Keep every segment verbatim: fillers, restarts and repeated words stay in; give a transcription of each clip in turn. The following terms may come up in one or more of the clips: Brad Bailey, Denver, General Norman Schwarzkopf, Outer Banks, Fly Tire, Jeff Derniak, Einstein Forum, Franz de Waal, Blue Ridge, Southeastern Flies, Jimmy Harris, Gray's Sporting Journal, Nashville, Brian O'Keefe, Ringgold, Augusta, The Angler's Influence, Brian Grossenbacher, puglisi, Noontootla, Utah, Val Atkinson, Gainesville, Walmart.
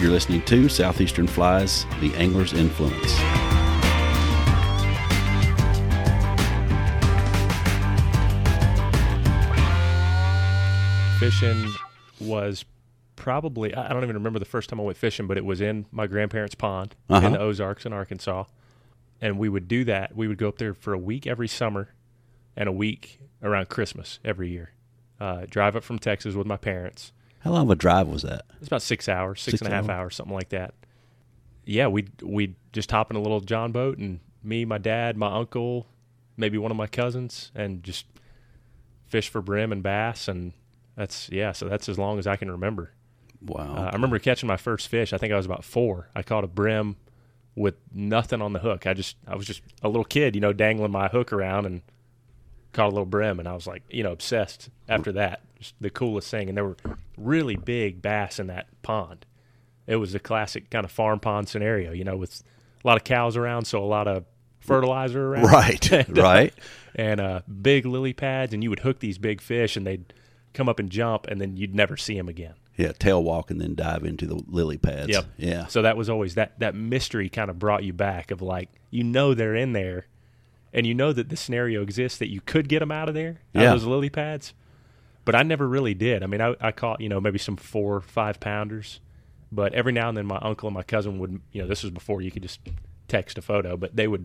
You're listening to Southeastern Flies, The Angler's Influence. Fishing was probably, I don't even remember the first time I went fishing, but it was in my grandparents' pond uh-huh. in the Ozarks in Arkansas. And we would do that. We would go up there for a week every summer and a week around Christmas every year. Uh, drive up from Texas with my parents. How long of a drive was that? It's about six hours, six, six and a half hours. hours, something like that. Yeah, we'd, we'd just hop in a little John boat, and me, my dad, my uncle, maybe one of my cousins, and just fish for brim and bass. And that's, yeah, so that's as long as I can remember. Wow. Uh, I remember catching my first fish. I think I was about four. I caught a brim with nothing on the hook. I just, I was just a little kid, you know, dangling my hook around and caught a little brim, and I was like, you know, obsessed after that. Just the coolest thing. And there were really big bass in that pond. It was a classic kind of farm pond scenario, you know, with a lot of cows around, so a lot of fertilizer around. Right, and, right. Uh, and uh, big lily pads, and you would hook these big fish, and they'd come up and jump, and then you'd never see them again. Yeah, tail walk and then dive into the lily pads. Yep. Yeah. So that was always that, that mystery kind of brought you back of like, you know, they're in there, and you know that the scenario exists that you could get them out of there, out yeah. of those lily pads. But I never really did. I mean, I, I caught, you know, maybe some four, five pounders, but every now and then my uncle and my cousin would, you know, this was before you could just text a photo, but they would,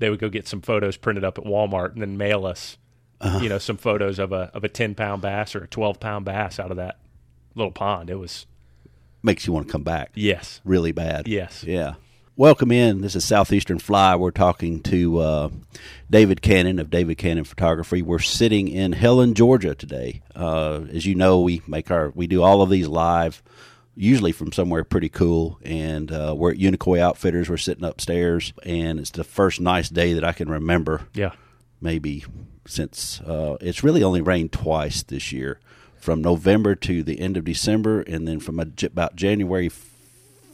they would go get some photos printed up at Walmart and then mail us, uh-huh. you know, some photos of a, of a ten pound bass or a twelve pound bass out of that little pond. It was makes you want to come back. Yes, really bad. Yes. Yeah. Welcome in. This is Southeastern Fly. We're talking to uh David Cannon of David Cannon Photography. We're sitting in Helen, Georgia today. Uh as you know, we make our we do all of these live, usually from somewhere pretty cool, and uh we're at Unicoi Outfitters. We're sitting upstairs, and it's the first nice day that I can remember. Yeah. Maybe since uh it's really only rained twice this year. From November to the end of December, and then from about January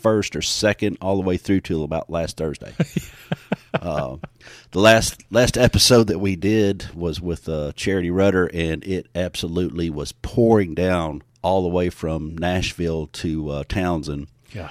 first or second all the way through till about last Thursday. uh, the last last episode that we did was with uh, Charity Rudder, and it absolutely was pouring down all the way from Nashville to uh, Townsend. Yeah,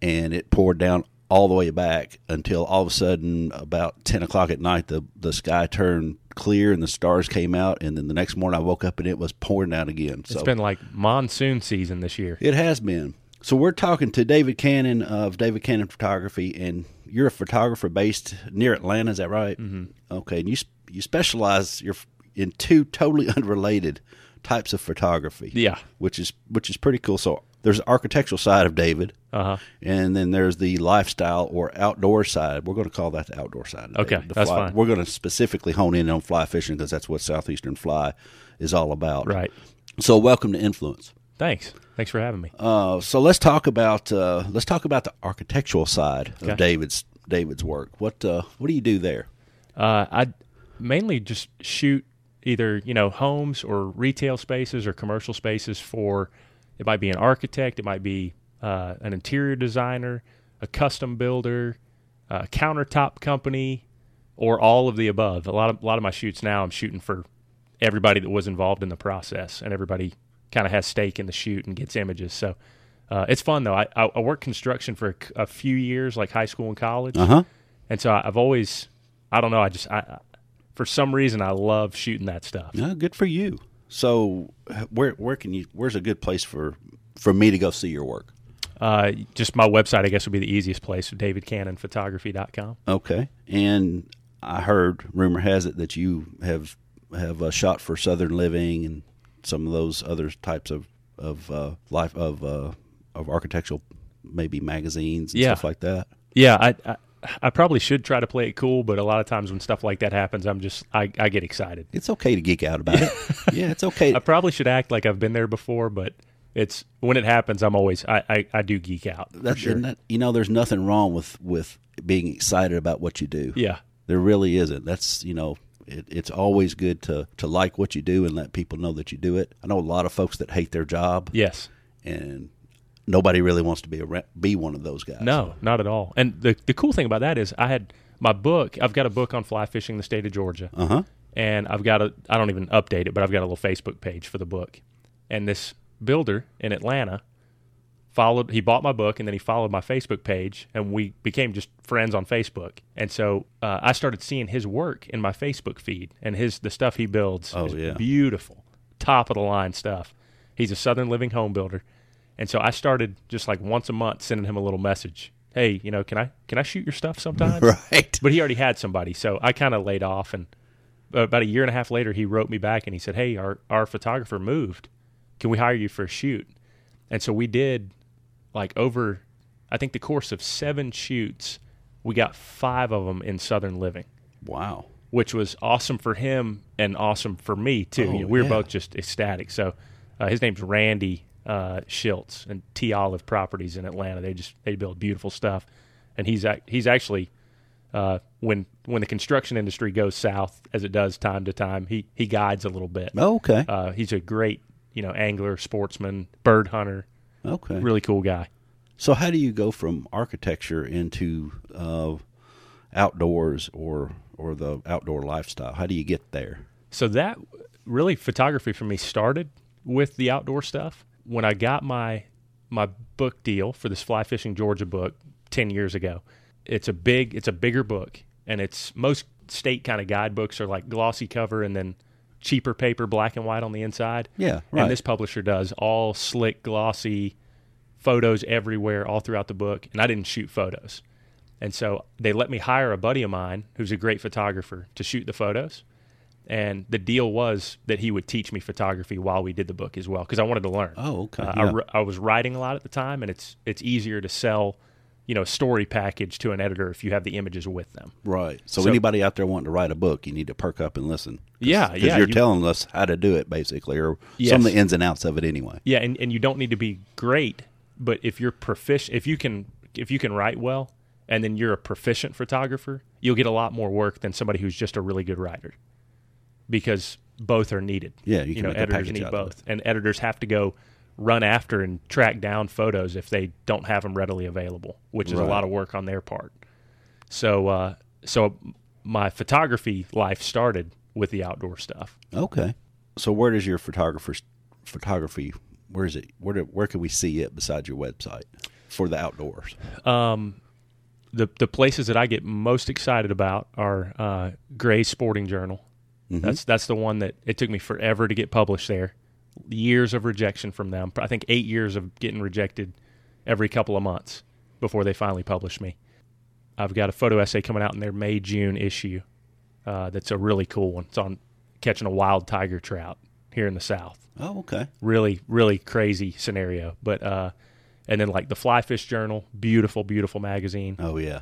and it poured down all the way back until all of a sudden about ten o'clock at night the the sky turned clear and the stars came out, and then the next morning I woke up and it was pouring out again. So it's been like monsoon season this year. It has been. So we're talking to David Cannon of David Cannon Photography, and you're a photographer based near Atlanta, is that right? Mm-hmm. Okay, and you you specialize you're in two totally unrelated types of photography. Yeah, which is which is pretty cool. So there's the architectural side of David, uh-huh. and then there's the lifestyle or outdoor side. We're going to call that the outdoor side. Of okay, David, that's fly. Fine. We're going to specifically hone in on fly fishing because that's what Southeastern Fly is all about. Right. So welcome to Influence. Thanks. Thanks for having me. Uh, so let's talk about uh, let's talk about the architectural side okay. of David's David's work. What uh, what do you do there? Uh, I mainly just shoot either you know homes or retail spaces or commercial spaces for. It might be an architect, it might be uh, an interior designer, a custom builder, a countertop company, or all of the above. A lot of a lot of my shoots now, I'm shooting for everybody that was involved in the process, and everybody kind of has stake in the shoot and gets images. So uh, it's fun, though. I, I worked construction for a, a few years, like high school and college. Uh-huh. And so I've always, I don't know, I just, I, for some reason, I love shooting that stuff. Yeah, good for you. So, where where can you? Where's a good place for, for me to go see your work? Uh, just my website, I guess, would be the easiest place. david cannon photography dot com. Okay, and I heard rumor has it that you have have uh, shot for Southern Living and some of those other types of of uh, life of uh, of architectural maybe magazines and yeah. stuff like that. Yeah, I, I I probably should try to play it cool, but a lot of times when stuff like that happens, I'm just, I, I get excited. It's okay to geek out about it. Yeah, it's okay. I probably should act like I've been there before, but it's, when it happens, I'm always, I, I, I do geek out. That's for sure. That, you know, there's nothing wrong with, with being excited about what you do. Yeah. There really isn't. That's, you know, it, it's always good to, to like what you do and let people know that you do it. I know a lot of folks that hate their job. Yes. And nobody really wants to be a, be one of those guys. No, not at all. And the the cool thing about that is I had my book. I've got a book on fly fishing in the state of Georgia. Uh-huh. And I've got a, I don't even update it, but I've got a little Facebook page for the book. And this builder in Atlanta followed, he bought my book, and then he followed my Facebook page, and we became just friends on Facebook. And so uh, I started seeing his work in my Facebook feed, and his the stuff he builds oh, is yeah. beautiful, top-of-the-line stuff. He's a Southern Living home builder. And so I started just like once a month sending him a little message. Hey, you know, can I can I shoot your stuff sometime? Right. But he already had somebody, so I kind of laid off. And about a year and a half later, he wrote me back, and he said, hey, our, our photographer moved. Can we hire you for a shoot? And so we did like over, I think the course of seven shoots, we got five of them in Southern Living. Wow. Which was awesome for him and awesome for me, too. Oh, you know, we were yeah. both just ecstatic. So uh, his name's Randy Uh, Schiltz and T. Olive Properties in Atlanta. They just they build beautiful stuff, and he's he's actually uh, when when the construction industry goes south as it does time to time, he he guides a little bit. Oh, okay, uh, he's a great you know angler, sportsman, bird hunter. Okay, really cool guy. So how do you go from architecture into uh, outdoors or or the outdoor lifestyle? How do you get there? So that really photography for me started with the outdoor stuff. When I got my my book deal for this Fly Fishing Georgia book ten years ago, it's a big it's a bigger book, and it's most state kind of guidebooks are like glossy cover and then cheaper paper, black and white on the inside. Yeah, right. And this publisher does all slick, glossy photos everywhere, all throughout the book. And I didn't shoot photos, and so they let me hire a buddy of mine who's a great photographer to shoot the photos. And the deal was that he would teach me photography while we did the book as well, because I wanted to learn. Oh, okay. Uh, yeah. I, I was writing a lot at the time, and it's it's easier to sell, you know, a story package to an editor if you have the images with them. Right. So, so anybody out there wanting to write a book, you need to perk up and listen. Cause, yeah, cause yeah. Because you're you, telling us how to do it, basically, or yes. some of the ins and outs of it anyway. Yeah, and, and you don't need to be great, but if you're proficient, if you can if you can write well, and then you're a proficient photographer, you'll get a lot more work than somebody who's just a really good writer. Because both are needed. Yeah, you, you know, editors need both, and editors have to go run after and track down photos if they don't have them readily available, which is right. a lot of work on their part. So, uh, so my photography life started with the outdoor stuff. Okay, so where does your photographer's photography? Where is it? Where do, where can we see it besides your website for the outdoors? Um, the the places that I get most excited about are uh, Gray's Sporting Journal. Mm-hmm. That's that's the one that it took me forever to get published there. Years of rejection from them. I think eight years of getting rejected every couple of months before they finally published me. I've got a photo essay coming out in their May-June issue uh, that's a really cool one. It's on catching a wild tiger trout here in the South. Oh, okay. Really, really crazy scenario. But uh, and then like the Fly Fish Journal, beautiful, beautiful magazine. Oh, yeah.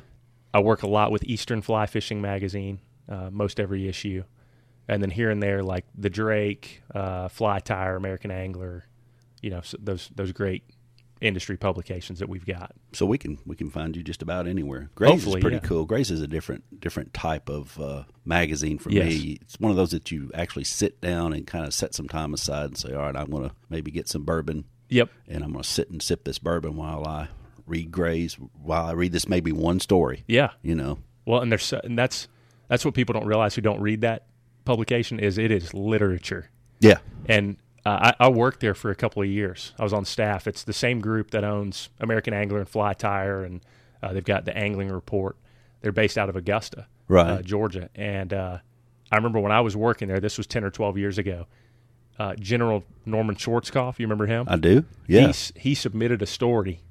I work a lot with Eastern Fly Fishing Magazine, uh, most every issue. And then here and there, like The Drake, uh, Fly Tire, American Angler, you know, so those those great industry publications that we've got. So we can we can find you just about anywhere. Gray's Hopefully, is pretty yeah. cool. Gray's is a different different type of uh, magazine for yes. me. It's one of those that you actually sit down and kind of set some time aside and say, all right, I'm going to maybe get some bourbon. Yep. And I'm going to sit and sip this bourbon while I read Gray's, while I read this maybe one story. Yeah. You know. Well, and there's and that's that's what people don't realize who don't read that. Publication is it is literature. Yeah. And uh, I, I worked there for a couple of years. I was on staff. It's the same group that owns American Angler and Fly Tire, and uh, they've got the Angling Report. They're based out of Augusta, right. uh, Georgia. And uh, I remember when I was working there, this was ten or twelve years ago, uh, General Norman Schwarzkopf, you remember him? I do, yeah. He, he submitted a story,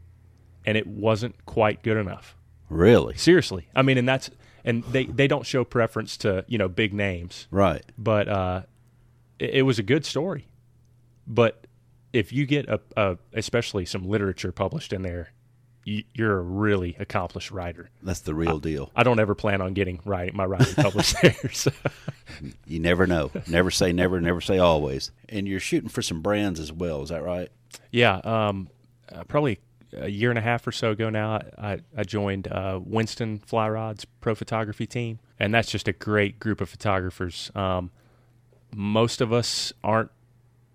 and it wasn't quite good enough. Really? Seriously. I mean, and that's... And they, they don't show preference to, you know, big names. Right. But uh, it, it was a good story. But if you get, a, a especially some literature published in there, you, you're a really accomplished writer. That's the real I, deal. I don't ever plan on getting writing, my writing published there. So. You never know. Never say never, never say always. And you're shooting for some brands as well. Is that right? Yeah. Um, uh, probably a year and a half or so ago now, I, I joined uh, Winston Fly Rod's pro photography team, and that's just a great group of photographers. Um, most of us aren't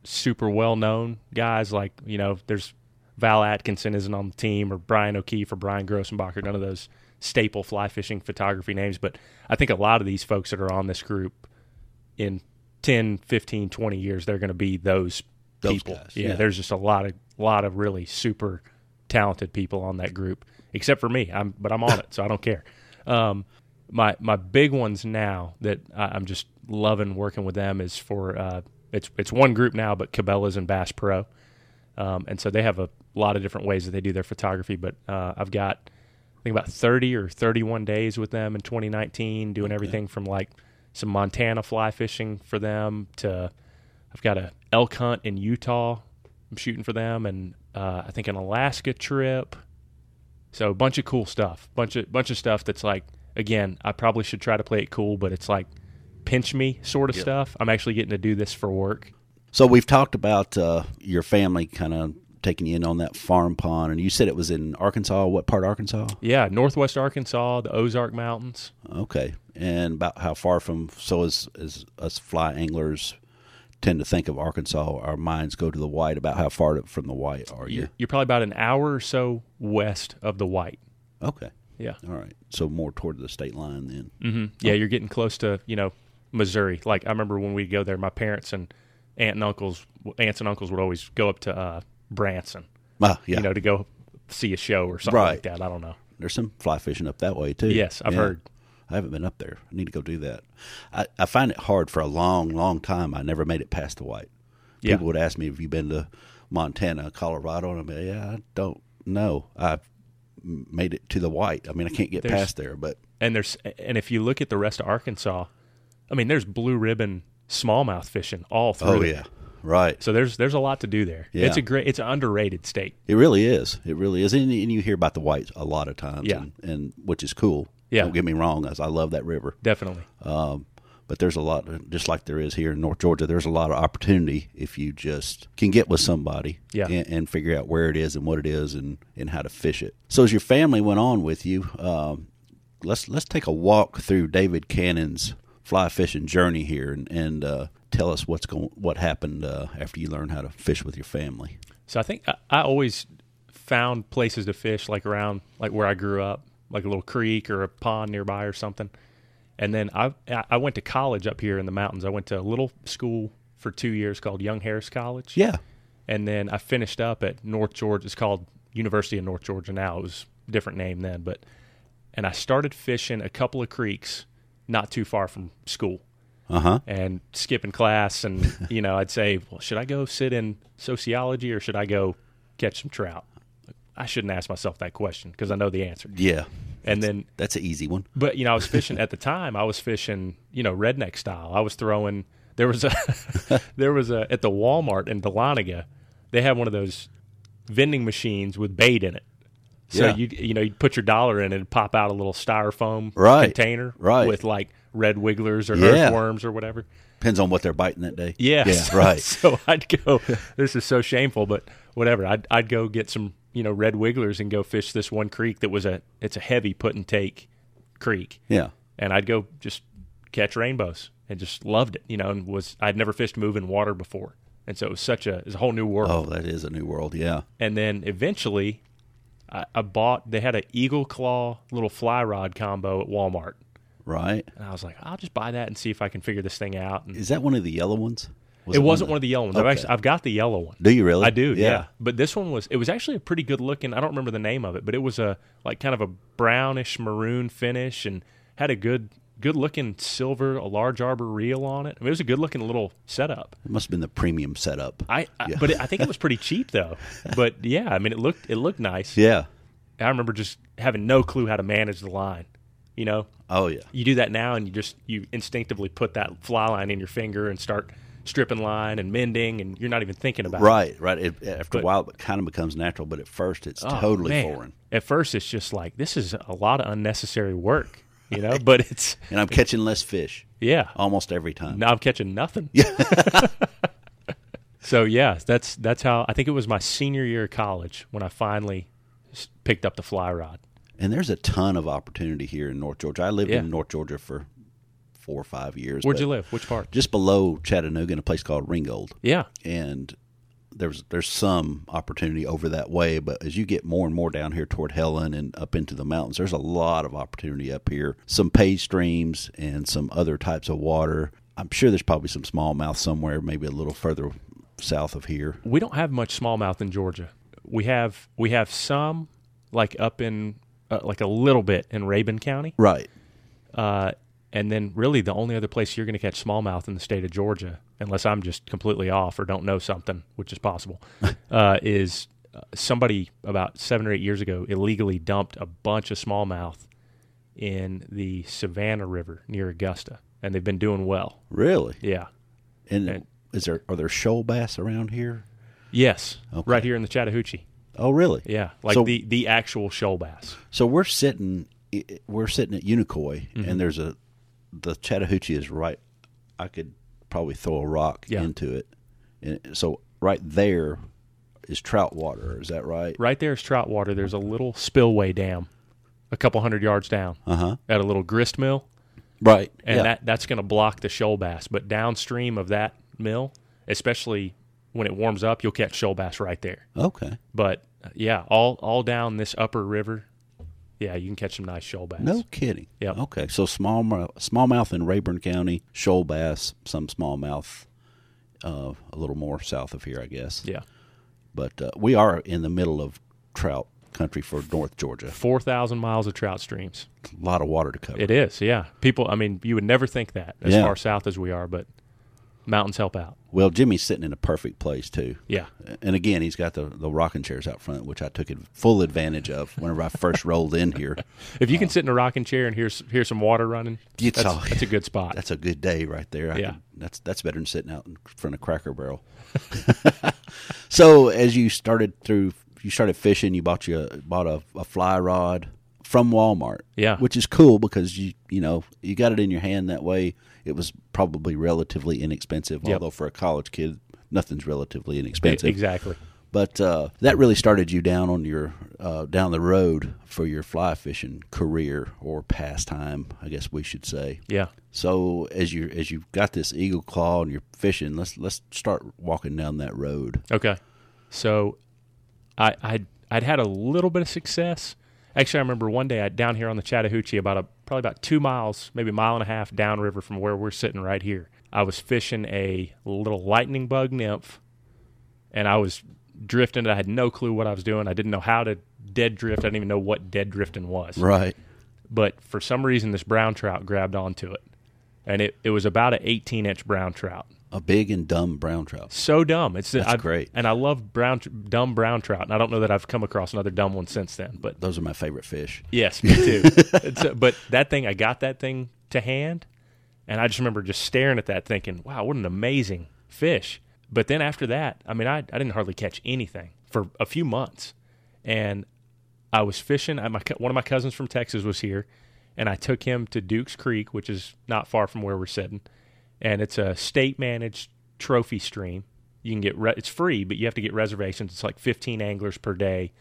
super well-known guys. Like, you know, there's Val Atkinson isn't on the team, or Brian O'Keefe or Brian Grossenbacher, none of those staple fly fishing photography names. But I think a lot of these folks that are on this group in ten, fifteen, twenty years, they're going to be those, those people. Yeah, yeah, there's just a lot of, lot of really super talented people on that group, except for me. I'm, but I'm on it, so I don't care. Um, my my big ones now that I'm just loving working with them is for uh, it's it's one group now, but Cabela's and Bass Pro, um, and so they have a lot of different ways that they do their photography. But uh, I've got I think about thirty or thirty-one days with them in twenty nineteen, doing okay. everything from like some Montana fly fishing for them to I've got a elk hunt in Utah. I'm shooting for them, and uh, I think an Alaska trip. So a bunch of cool stuff, bunch of bunch of stuff that's like, again, I probably should try to play it cool, but it's like pinch me sort of yep. stuff. I'm actually getting to do this for work. So we've talked about uh, your family kind of taking you in on that farm pond, and you said it was in Arkansas. What part of Arkansas? Yeah, northwest Arkansas, the Ozark Mountains. Okay, and about how far from, so as, as us fly anglers tend to think of Arkansas, our minds go to the White. About how far from the White are you? You're probably about an hour or so west of the White. Okay. Yeah. All right. So more toward the state line then. Mm-hmm. Yeah, oh. You're getting close to, you know, Missouri. Like I remember when we'd go there, my parents and aunt and uncles, aunts and uncles would always go up to uh, Branson, ah, yeah. you know, to go see a show or something right. like that. I don't know. There's some fly fishing up that way too. Yes, I've yeah. heard. I haven't been up there. I need to go do that. I, I find it hard for a long, long time. I never made it past the White. People yeah. would ask me, have you been to Montana, Colorado? And I'm like, yeah, I don't know. I've made it to the White. I mean, I can't get there's, past there. But and there's and if you look at the rest of Arkansas, I mean, there's blue ribbon smallmouth fishing all through. Oh, yeah. It. Right. So there's there's a lot to do there. Yeah. It's a great, it's an underrated state. It really is. It really is. And, and you hear about the White a lot of times, yeah. and, and which is cool. Yeah. Don't get me wrong. I love that river. Definitely. Um, but there's a lot, just like there is here in North Georgia, there's a lot of opportunity if you just can get with somebody yeah. and, and figure out where it is and what it is and, and how to fish it. So as your family went on with you, um, let's let's take a walk through David Cannon's fly fishing journey here and, and uh, tell us what's going, what happened uh, after you learned how to fish with your family. So I think I, I always found places to fish like around like where I grew up. Like a little creek or a pond nearby or something. And then I I went to college up here in the mountains. I went to a little school for two years called Young Harris College. Yeah. And then I finished up at North Georgia. It's called University of North Georgia now. It was a different name then. But and I started fishing a couple of creeks not too far from school. Uh-huh. And skipping class. And, you know, I'd say, well, should I go sit in sociology or should I go catch some trout? I shouldn't ask myself that question because I know the answer. Yeah. And then that's an easy one. But, you know, I was fishing at the time. I was fishing, you know, redneck style. I was throwing, there was a, there was a, at the Walmart in Dahlonega, they had one of those vending machines with bait in it. So, yeah. you you know, you'd put your dollar in it and pop out a little styrofoam right. container right. with like red wigglers or yeah. earthworms or whatever. Depends on what they're biting that day. Yeah. yeah so, right. So I'd go, this is so shameful, but whatever. I'd I'd go get some, you know, red wigglers and go fish this one creek that was a, it's a heavy put and take creek. Yeah. And I'd go just catch rainbows and just loved it, you know, and was, I'd never fished moving water before. And so it was such a, it was a whole new world. Oh, that is a new world. Yeah. And then eventually I, I bought, they had an Eagle Claw little fly rod combo at Walmart. Right. And I was like, I'll just buy that and see if I can figure this thing out. And is that one of the yellow ones? Was it it wasn't one of the yellow ones. Okay. I've, actually, I've got the yellow one. Do you really? I do, yeah. yeah. But this one was, it was actually a pretty good looking, I don't remember the name of it, but it was a, like kind of a brownish maroon finish and had a good, good looking silver, a large arbor reel on it. I mean, it was a good looking little setup. It must have been the premium setup. I, I yeah. But it, I think it was pretty cheap though. But yeah, I mean, it looked, it looked nice. Yeah. I remember just having no clue how to manage the line, you know? Oh yeah. You do that now and you just, you instinctively put that fly line in your finger and start stripping line and mending, and you're not even thinking about right, it. Right, right. After but, a while, it kind of becomes natural, but at first it's oh, totally man. foreign. At first, it's just like, this is a lot of unnecessary work, you know, but it's... And I'm catching less fish. Yeah. Almost every time. Now I'm catching nothing. Yeah. So, yeah, that's that's how... I think it was my senior year of college when I finally picked up the fly rod. And there's a ton of opportunity here in North Georgia. I lived yeah. in North Georgia for... four or five years. Where'd you live? Which part? Just below Chattanooga in a place called Ringgold. Yeah. And there's there's some opportunity over that way, but as you get more and more down here toward Helen and up into the mountains, there's a lot of opportunity up here. Some paid streams and some other types of water. I'm sure there's probably some smallmouth somewhere, maybe a little further south of here. We don't have much smallmouth in Georgia. we have we have some like up in uh, like a little bit in Rabun County, right? Uh, and then really the only other place you're going to catch smallmouth in the state of Georgia, unless I'm just completely off or don't know something, which is possible, uh, is somebody about seven or eight years ago illegally dumped a bunch of smallmouth in the Savannah River near Augusta, and they've been doing well. Really? Yeah. And, and is there are there shoal bass around here? Yes, okay. Right here in the Chattahoochee. Oh, really? Yeah, like so, the, the actual shoal bass. So we're sitting we're sitting at Unicoi, mm-hmm. and there's a the Chattahoochee is right. I could probably throw a rock yeah. into it, and so right there is trout water. Is that right? Right there is trout water. There's a little spillway dam, a couple hundred yards down, uh-huh. at a little grist mill, right? And yeah. that that's going to block the shoal bass. But downstream of that mill, especially when it warms up, you'll catch shoal bass right there. Okay. But, yeah, all all down this upper river, yeah, you can catch some nice shoal bass. No kidding. Yeah. Okay, so small smallmouth in Rabun County, shoal bass, some smallmouth uh, a little more south of here, I guess. Yeah. But uh, we are in the middle of trout country for North Georgia. four thousand miles of trout streams. A lot of water to cover. It is, yeah. People, I mean, you would never think that as yeah. far south as we are, but mountains help out. Well, Jimmy's sitting in a perfect place, too. Yeah. And, again, he's got the, the rocking chairs out front, which I took full advantage of whenever I first rolled in here. If you can uh, sit in a rocking chair and hear, hear some water running, that's, all, that's a good spot. That's a good day right there. I yeah. Could, that's, that's better than sitting out in front of Cracker Barrel. So as you started through, you started fishing, you bought, you, bought a, a fly rod from Walmart, yeah, which is cool because, you you know, you got it in your hand that way. It was probably relatively inexpensive, yep. although for a college kid, nothing's relatively inexpensive. Exactly. But uh, that really started you down on your uh, down the road for your fly fishing career or pastime, I guess we should say. Yeah. So as you as you've got this Eagle Claw and you're fishing, let's let's start walking down that road. Okay. So, I I'd, I'd had a little bit of success. Actually, I remember one day I down here on the Chattahoochee, about a probably about two miles, maybe a mile and a half downriver from where we're sitting right here. I was fishing a little lightning bug nymph, and I was drifting. I had no clue what I was doing. I didn't know how to dead drift. I didn't even know what dead drifting was. Right. But for some reason, this brown trout grabbed onto it, and it, it was about an eighteen-inch brown trout. A big and dumb brown trout. So dumb. It's That's I've, great. And I love brown, dumb brown trout, and I don't know that I've come across another dumb one since then. But those are my favorite fish. Yes, me too. It's a, but that thing, I got that thing to hand, and I just remember just staring at that thinking, wow, what an amazing fish. But then after that, I mean, I, I didn't hardly catch anything for a few months. And I was fishing. I, my, one of my cousins from Texas was here, and I took him to Duke's Creek, which is not far from where we're sitting. And it's a state-managed trophy stream. You can get re- it's free, but you have to get reservations. It's like fifteen anglers per day.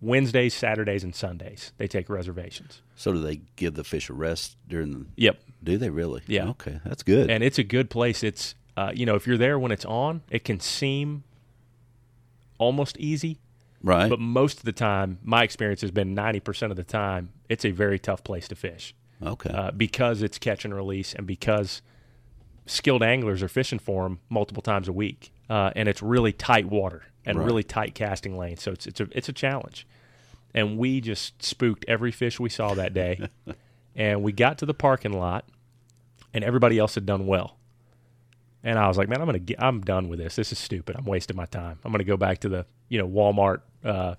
Wednesdays, Saturdays, and Sundays they take reservations. So do they give the fish a rest during? The- yep. Do they really? Yeah. Okay, that's good. And it's a good place. It's uh, you know, if you're there when it's on, it can seem almost easy, right? But most of the time, my experience has been ninety percent of the time, it's a very tough place to fish. Okay. Uh, because it's catch and release, and because skilled anglers are fishing for them multiple times a week, uh, and it's really tight water and right. really tight casting lanes, so it's it's a it's a challenge. And we just spooked every fish we saw that day, and we got to the parking lot, and everybody else had done well. And I was like, man, I'm gonna get, I'm done with this. This is stupid. I'm wasting my time. I'm gonna go back to the you know Walmart uh,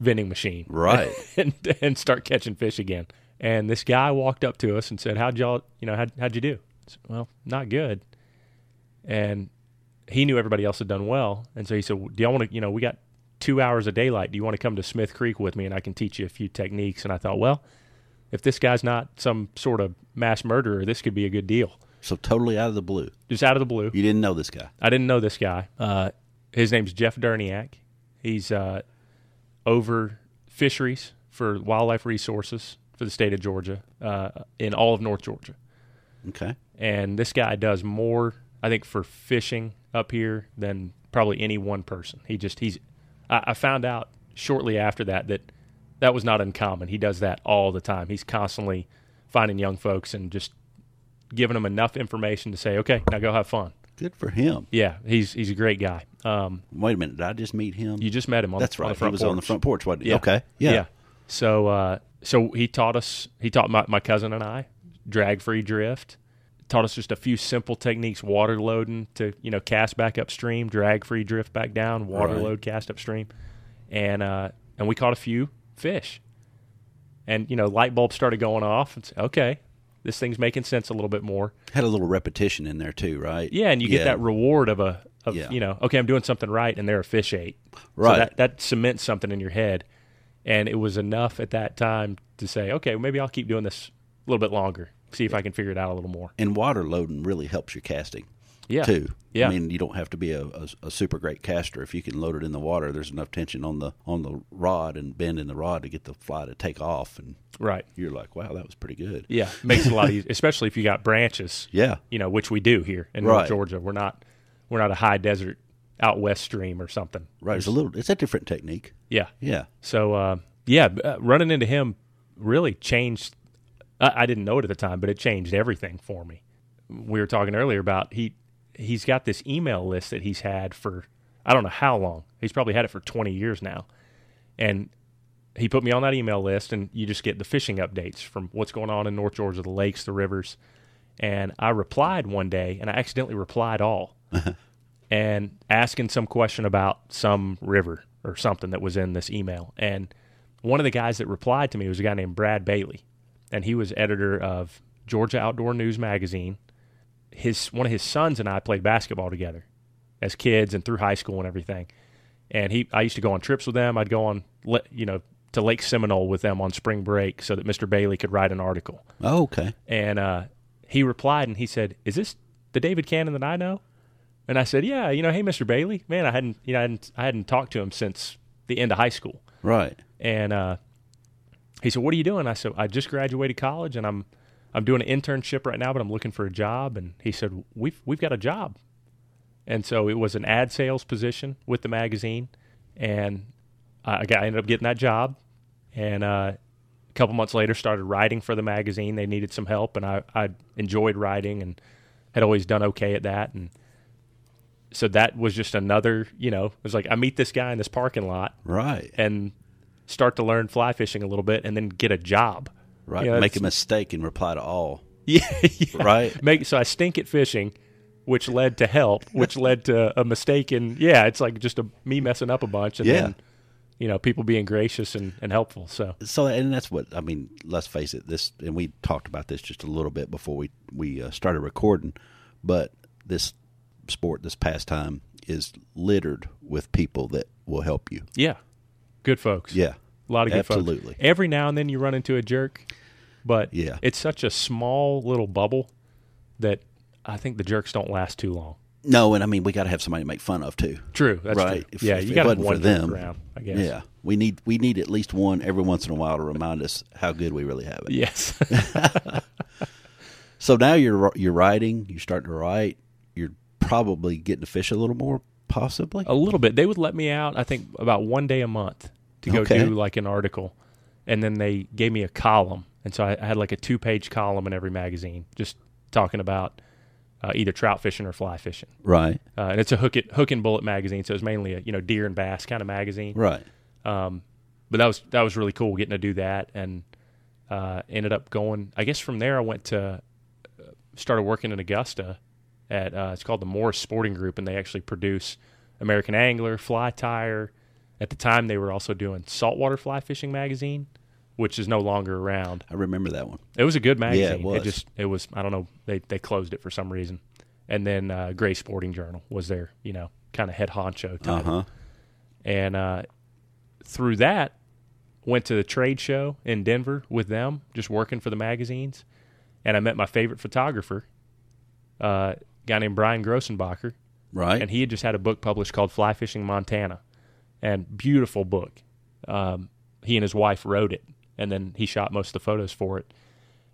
vending machine, right, and, and and start catching fish again. And this guy walked up to us and said, "How'd y'all, you know, how how'd you do?" Well, not good. And he knew everybody else had done well. And so he said, do y'all want to, you know, we got two hours of daylight. Do you want to come to Smith Creek with me and I can teach you a few techniques? And I thought, well, if this guy's not some sort of mass murderer, this could be a good deal. So totally out of the blue. Just out of the blue. You didn't know this guy. I didn't know this guy. Uh, his name's Jeff Derniak. He's uh, over fisheries for wildlife resources for the state of Georgia, uh, in all of North Georgia. Okay. And this guy does more, I think, for fishing up here than probably any one person. He just, he's, I, I found out shortly after that that that was not uncommon. He does that all the time. He's constantly finding young folks and just giving them enough information to say, okay, now go have fun. Good for him. Yeah, he's he's a great guy. Um, Wait a minute, did I just meet him? You just met him on, That's right. on the front porch. That's right, he was porch. on the front porch, wasn't he? Yeah. Okay, yeah. yeah. So uh, so he taught us, he taught my, my cousin and I, drag-free drift, taught us just a few simple techniques, water loading to, you know, cast back upstream, drag-free drift back down, water right. load, cast upstream. And uh, and we caught a few fish. And, you know, light bulbs started going off. It's okay. This thing's making sense a little bit more. Had a little repetition in there too, right? Yeah, and you yeah. get that reward of a, of yeah. you know, okay, I'm doing something right, and there a fish ate. Right. So that, that cements something in your head, and it was enough at that time to say, okay, well, maybe I'll keep doing this a little bit longer, see if I can figure it out a little more. And water loading really helps your casting. Yeah. Too. Yeah. I mean, you don't have to be a, a, a super great caster. If you can load it in the water, there's enough tension on the on the rod and bend in the rod to get the fly to take off. And right. You're like, wow, that was pretty good. Yeah. Makes it a lot easier, especially if you got branches. Yeah. You know, which we do here in right. North Georgia. We're not we're not a high desert out west stream or something. Right. It's a little it's a different technique. Yeah. Yeah. So uh, yeah, uh, running into him really changed. I, I didn't know it at the time, but it changed everything for me. We were talking earlier about he. He's got this email list that he's had for, I don't know how long. He's probably had it for twenty years now. And he put me on that email list, and you just get the fishing updates from what's going on in North Georgia, the lakes, the rivers. And I replied one day, and I accidentally replied all. And asking some question about some river or something that was in this email. And one of the guys that replied to me was a guy named Brad Bailey. And he was editor of Georgia Outdoor News Magazine. His one of his sons and I played basketball together as kids and through high school and everything. And he, I used to go on trips with them. I'd go on, you know, to Lake Seminole with them on spring break so that Mister Bailey could write an article. Oh, okay. And uh, he replied and he said, "Is this the David Cannon that I know?" And I said, "Yeah, you know, hey, Mister Bailey, man, I hadn't, you know, I hadn't, I hadn't talked to him since the end of high school." Right. And uh, he said, "What are you doing?" I said, "I just graduated college and I'm." I'm doing an internship right now, but I'm looking for a job." And he said, we've we've got a job. And so it was an ad sales position with the magazine. And I, got, I ended up getting that job. And uh, a couple months later, started writing for the magazine. They needed some help, and I, I enjoyed writing and had always done okay at that. And so that was just another, you know, it was like I meet this guy in this parking lot. Right. And start to learn fly fishing a little bit and then get a job. Right, you know, make a mistake and reply to all. Yeah, yeah. Right. Make so I stink at fishing, which led to help, which led to a mistake in. Yeah, it's like just a, me messing up a bunch, and yeah. then you know people being gracious and, and helpful. So, so and that's what I mean. Let's face it. This and we talked about this just a little bit before we we uh, started recording, but this sport, this pastime, is littered with people that will help you. Yeah, good folks. Yeah. A lot of good folks. Absolutely. Every now and then you run into a jerk, but yeah. it's such a small little bubble that I think the jerks don't last too long. No, and I mean, we got to have somebody to make fun of too. True. That's right. True. If, yeah, if you got to have one for them, around, I guess. Yeah. We need, we need at least one every once in a while to remind us how good we really have it. Yes. So now you're, you're writing, you're starting to write, you're probably getting to fish a little more, possibly? A little bit. They would let me out, I think, about one day a month. To go okay. do like an article, and then they gave me a column, and so I, I had like a two-page column in every magazine, just talking about uh, either trout fishing or fly fishing. Right. Uh, and it's a hook it hook and bullet magazine, so it's mainly a you know deer and bass kind of magazine. Right. Um, but that was that was really cool getting to do that, and uh, ended up going. I guess from there I went to uh, started working in Augusta at uh, it's called the Morris Sporting Group, and they actually produce American Angler, Fly Tire. At the time, they were also doing Saltwater Fly Fishing Magazine, which is no longer around. I remember that one. It was a good magazine. Yeah, it was. It, just, it was, I don't know, they, they closed it for some reason. And then uh, Gray's Sporting Journal was their, you know, kind of head honcho title. Uh-huh. And uh, through that, went to the trade show in Denver with them, just working for the magazines. And I met my favorite photographer, uh, a guy named Brian Grossenbacher. Right. And he had just had a book published called Fly Fishing Montana. And beautiful book. Um, he and his wife wrote it, and then he shot most of the photos for it.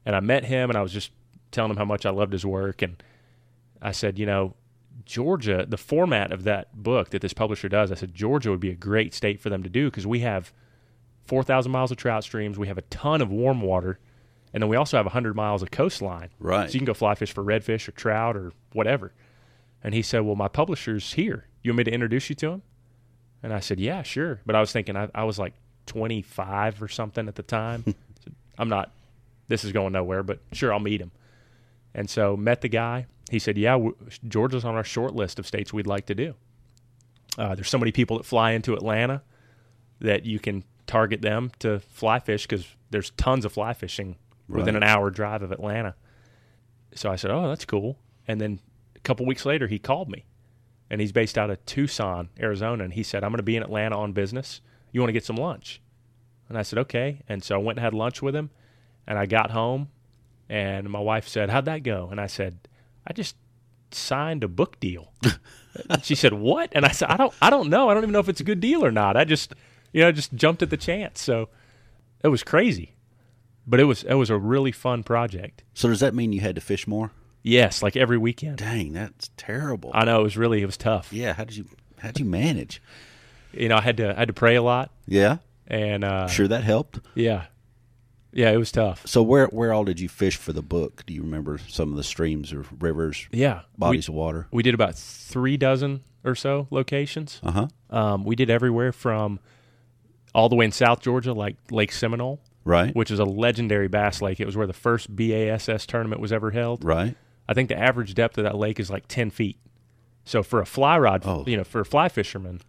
And I met him, and I was just telling him how much I loved his work. And I said, you know, Georgia, the format of that book that this publisher does, I said, Georgia would be a great state for them to do because we have four thousand miles of trout streams, we have a ton of warm water, and then we also have one hundred miles of coastline. Right. So you can go fly fish for redfish or trout or whatever. And he said, well, my publisher's here. You want me to introduce you to him? And I said, yeah, sure. But I was thinking, I, I was like twenty-five or something at the time. said, I'm not, this is going nowhere, but sure, I'll meet him. And so met the guy. He said, yeah, w- Georgia's on our short list of states we'd like to do. Uh, there's so many people that fly into Atlanta that you can target them to fly fish because there's tons of fly fishing right. within an hour drive of Atlanta. So I said, oh, that's cool. And then a couple weeks later, he called me. And he's based out of Tucson, Arizona. And he said, I'm going to be in Atlanta on business. You want to get some lunch? And I said, okay. And so I went and had lunch with him. And I got home. And my wife said, how'd that go? And I said, I just signed a book deal. She said, what? And I said, I don't I don't know. I don't even know if it's a good deal or not. I just, you know, just jumped at the chance. So it was crazy. But it was it was a really fun project. So does that mean you had to fish more? Yes, like every weekend. Dang, that's terrible. I know, it was really, it was tough. Yeah, how did you how did you manage? You know, I had to I had to pray a lot. Yeah. And uh sure that helped. Yeah. Yeah, it was tough. So where where all did you fish for the book? Do you remember some of the streams or rivers? Yeah. Bodies we, of water? We did about three dozen or so locations. Uh-huh. Um, we did everywhere from all the way in South Georgia, like Lake Seminole. Right. Which is a legendary bass lake. It was where the first B A S S tournament was ever held. Right. I think the average depth of that lake is like ten feet. So for a fly rod, oh. you know, for a fly fisherman,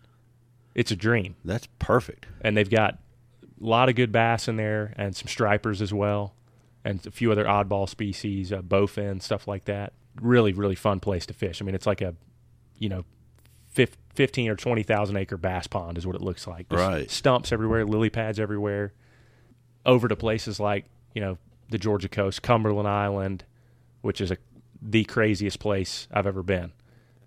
it's a dream. That's perfect. And they've got a lot of good bass in there and some stripers as well and a few other oddball species, uh, bowfin, stuff like that. Really, really fun place to fish. I mean, it's like a, you know, fifteen or twenty thousand acre bass pond is what it looks like. There's right. stumps everywhere, lily pads everywhere. Over to places like, you know, the Georgia coast, Cumberland Island, which is a the craziest place I've ever been.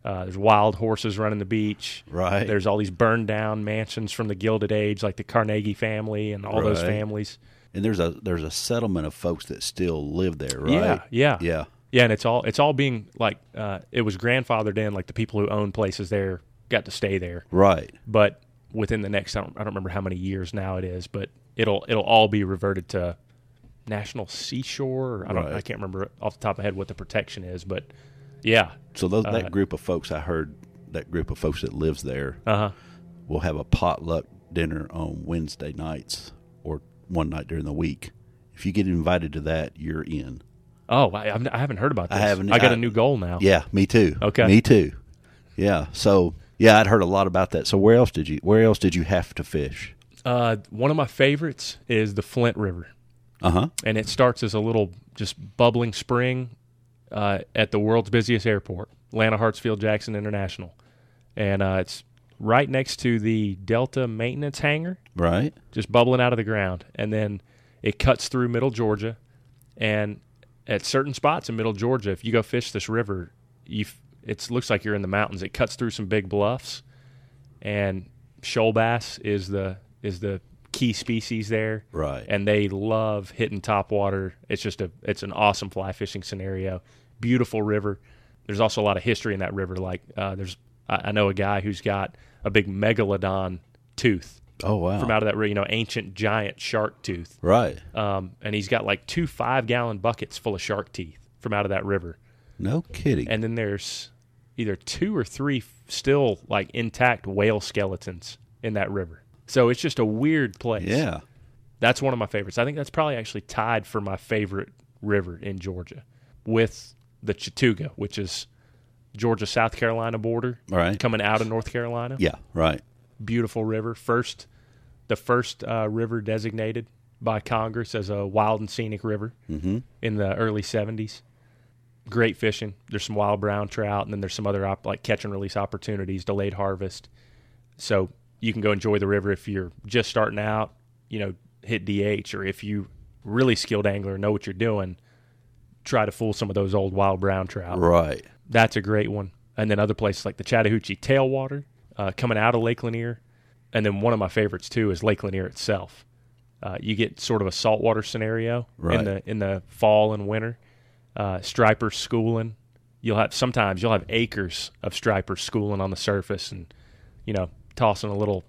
Uh, there's wild horses running the beach. Right. There's all these burned down mansions from the Gilded Age, like the Carnegie family and all right. those families. And there's a there's a settlement of folks that still live there, right? Yeah, yeah, yeah, yeah. And it's all it's all being like uh, it was grandfathered in. Like the people who own places there got to stay there, right? But within the next, I don't I don't remember how many years now it is, but it'll it'll all be reverted to National Seashore. Or I don't. Right. I can't remember off the top of my head what the protection is, but yeah. So those, uh, that group of folks, I heard that group of folks that lives there uh-huh. will have a potluck dinner on Wednesday nights or one night during the week. If you get invited to that, you're in. Oh, I, I haven't heard about this. I haven't. I got I, a new goal now. Yeah, me too. Okay, me too. Yeah. So yeah, I'd heard a lot about that. So where else did you? Where else did you have to fish? Uh, one of my favorites is the Flint River. Uh-huh. And it starts as a little just bubbling spring uh, at the world's busiest airport, Atlanta-Hartsfield-Jackson International. And uh, it's right next to the Delta maintenance hangar. Right. Just bubbling out of the ground. And then it cuts through middle Georgia. And at certain spots in middle Georgia, if you go fish this river, you f- it looks like you're in the mountains. It cuts through some big bluffs. And shoal bass is the is the... key species there, right? And they love hitting top water. It's just a, it's an awesome fly fishing scenario. Beautiful river. There's also a lot of history in that river. Like uh, there's, I, I know a guy who's got a big megalodon tooth. Oh wow! From out of that river, you know, ancient giant shark tooth. Right. Um, and he's got like two five gallon buckets full of shark teeth from out of that river. No kidding. And then there's either two or three still like intact whale skeletons in that river. So it's just a weird place. Yeah. That's one of my favorites. I think that's probably actually tied for my favorite river in Georgia with the Chattooga, which is Georgia-South Carolina border. Right. Coming out of North Carolina. Yeah, right. Beautiful river. First, the first uh, river designated by Congress as a wild and scenic river mm-hmm. in the early seventies. Great fishing. There's some wild brown trout, and then there's some other op- like catch and release opportunities, delayed harvest. So you can go enjoy the river if you're just starting out, you know, hit D H, or if you really skilled angler and know what you're doing, try to fool some of those old wild brown trout. Right. That's a great one. And then other places like the Chattahoochee tailwater uh, coming out of Lake Lanier. And then one of my favorites, too, is Lake Lanier itself. Uh, you get sort of a saltwater scenario right. in the in the fall and winter. Uh, striper schooling. You'll have Sometimes you'll have acres of striper schooling on the surface and, you know, tossing a little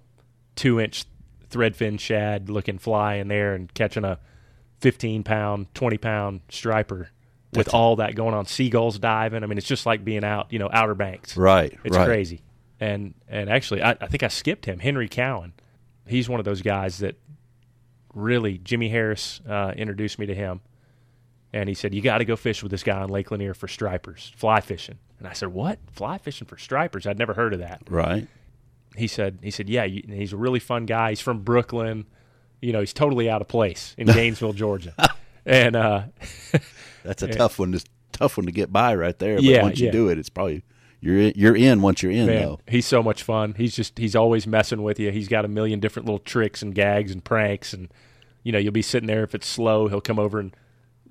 two-inch threadfin shad-looking fly in there and catching a fifteen-pound, twenty-pound striper with That's all that going on, seagulls diving. I mean, it's just like being out, you know, Outer Banks. Right, it's right. crazy. And and actually, I, I think I skipped him, Henry Cowan. He's one of those guys that really, Jimmy Harris uh, introduced me to him. And he said, you got to go fish with this guy on Lake Lanier for stripers, fly fishing. And I said, what? Fly fishing for stripers? I'd never heard of that. Right. He said, he said, yeah, you, and he's a really fun guy. He's from Brooklyn. You know, he's totally out of place in Gainesville, Georgia. And uh, that's a and, tough one. It's tough one to get by right there. But yeah, once you yeah. do it, it's probably you're in, you're in once you're in. Man, though. He's so much fun. He's just he's always messing with you. He's got a million different little tricks and gags and pranks. And you know, you'll be sitting there if it's slow, he'll come over and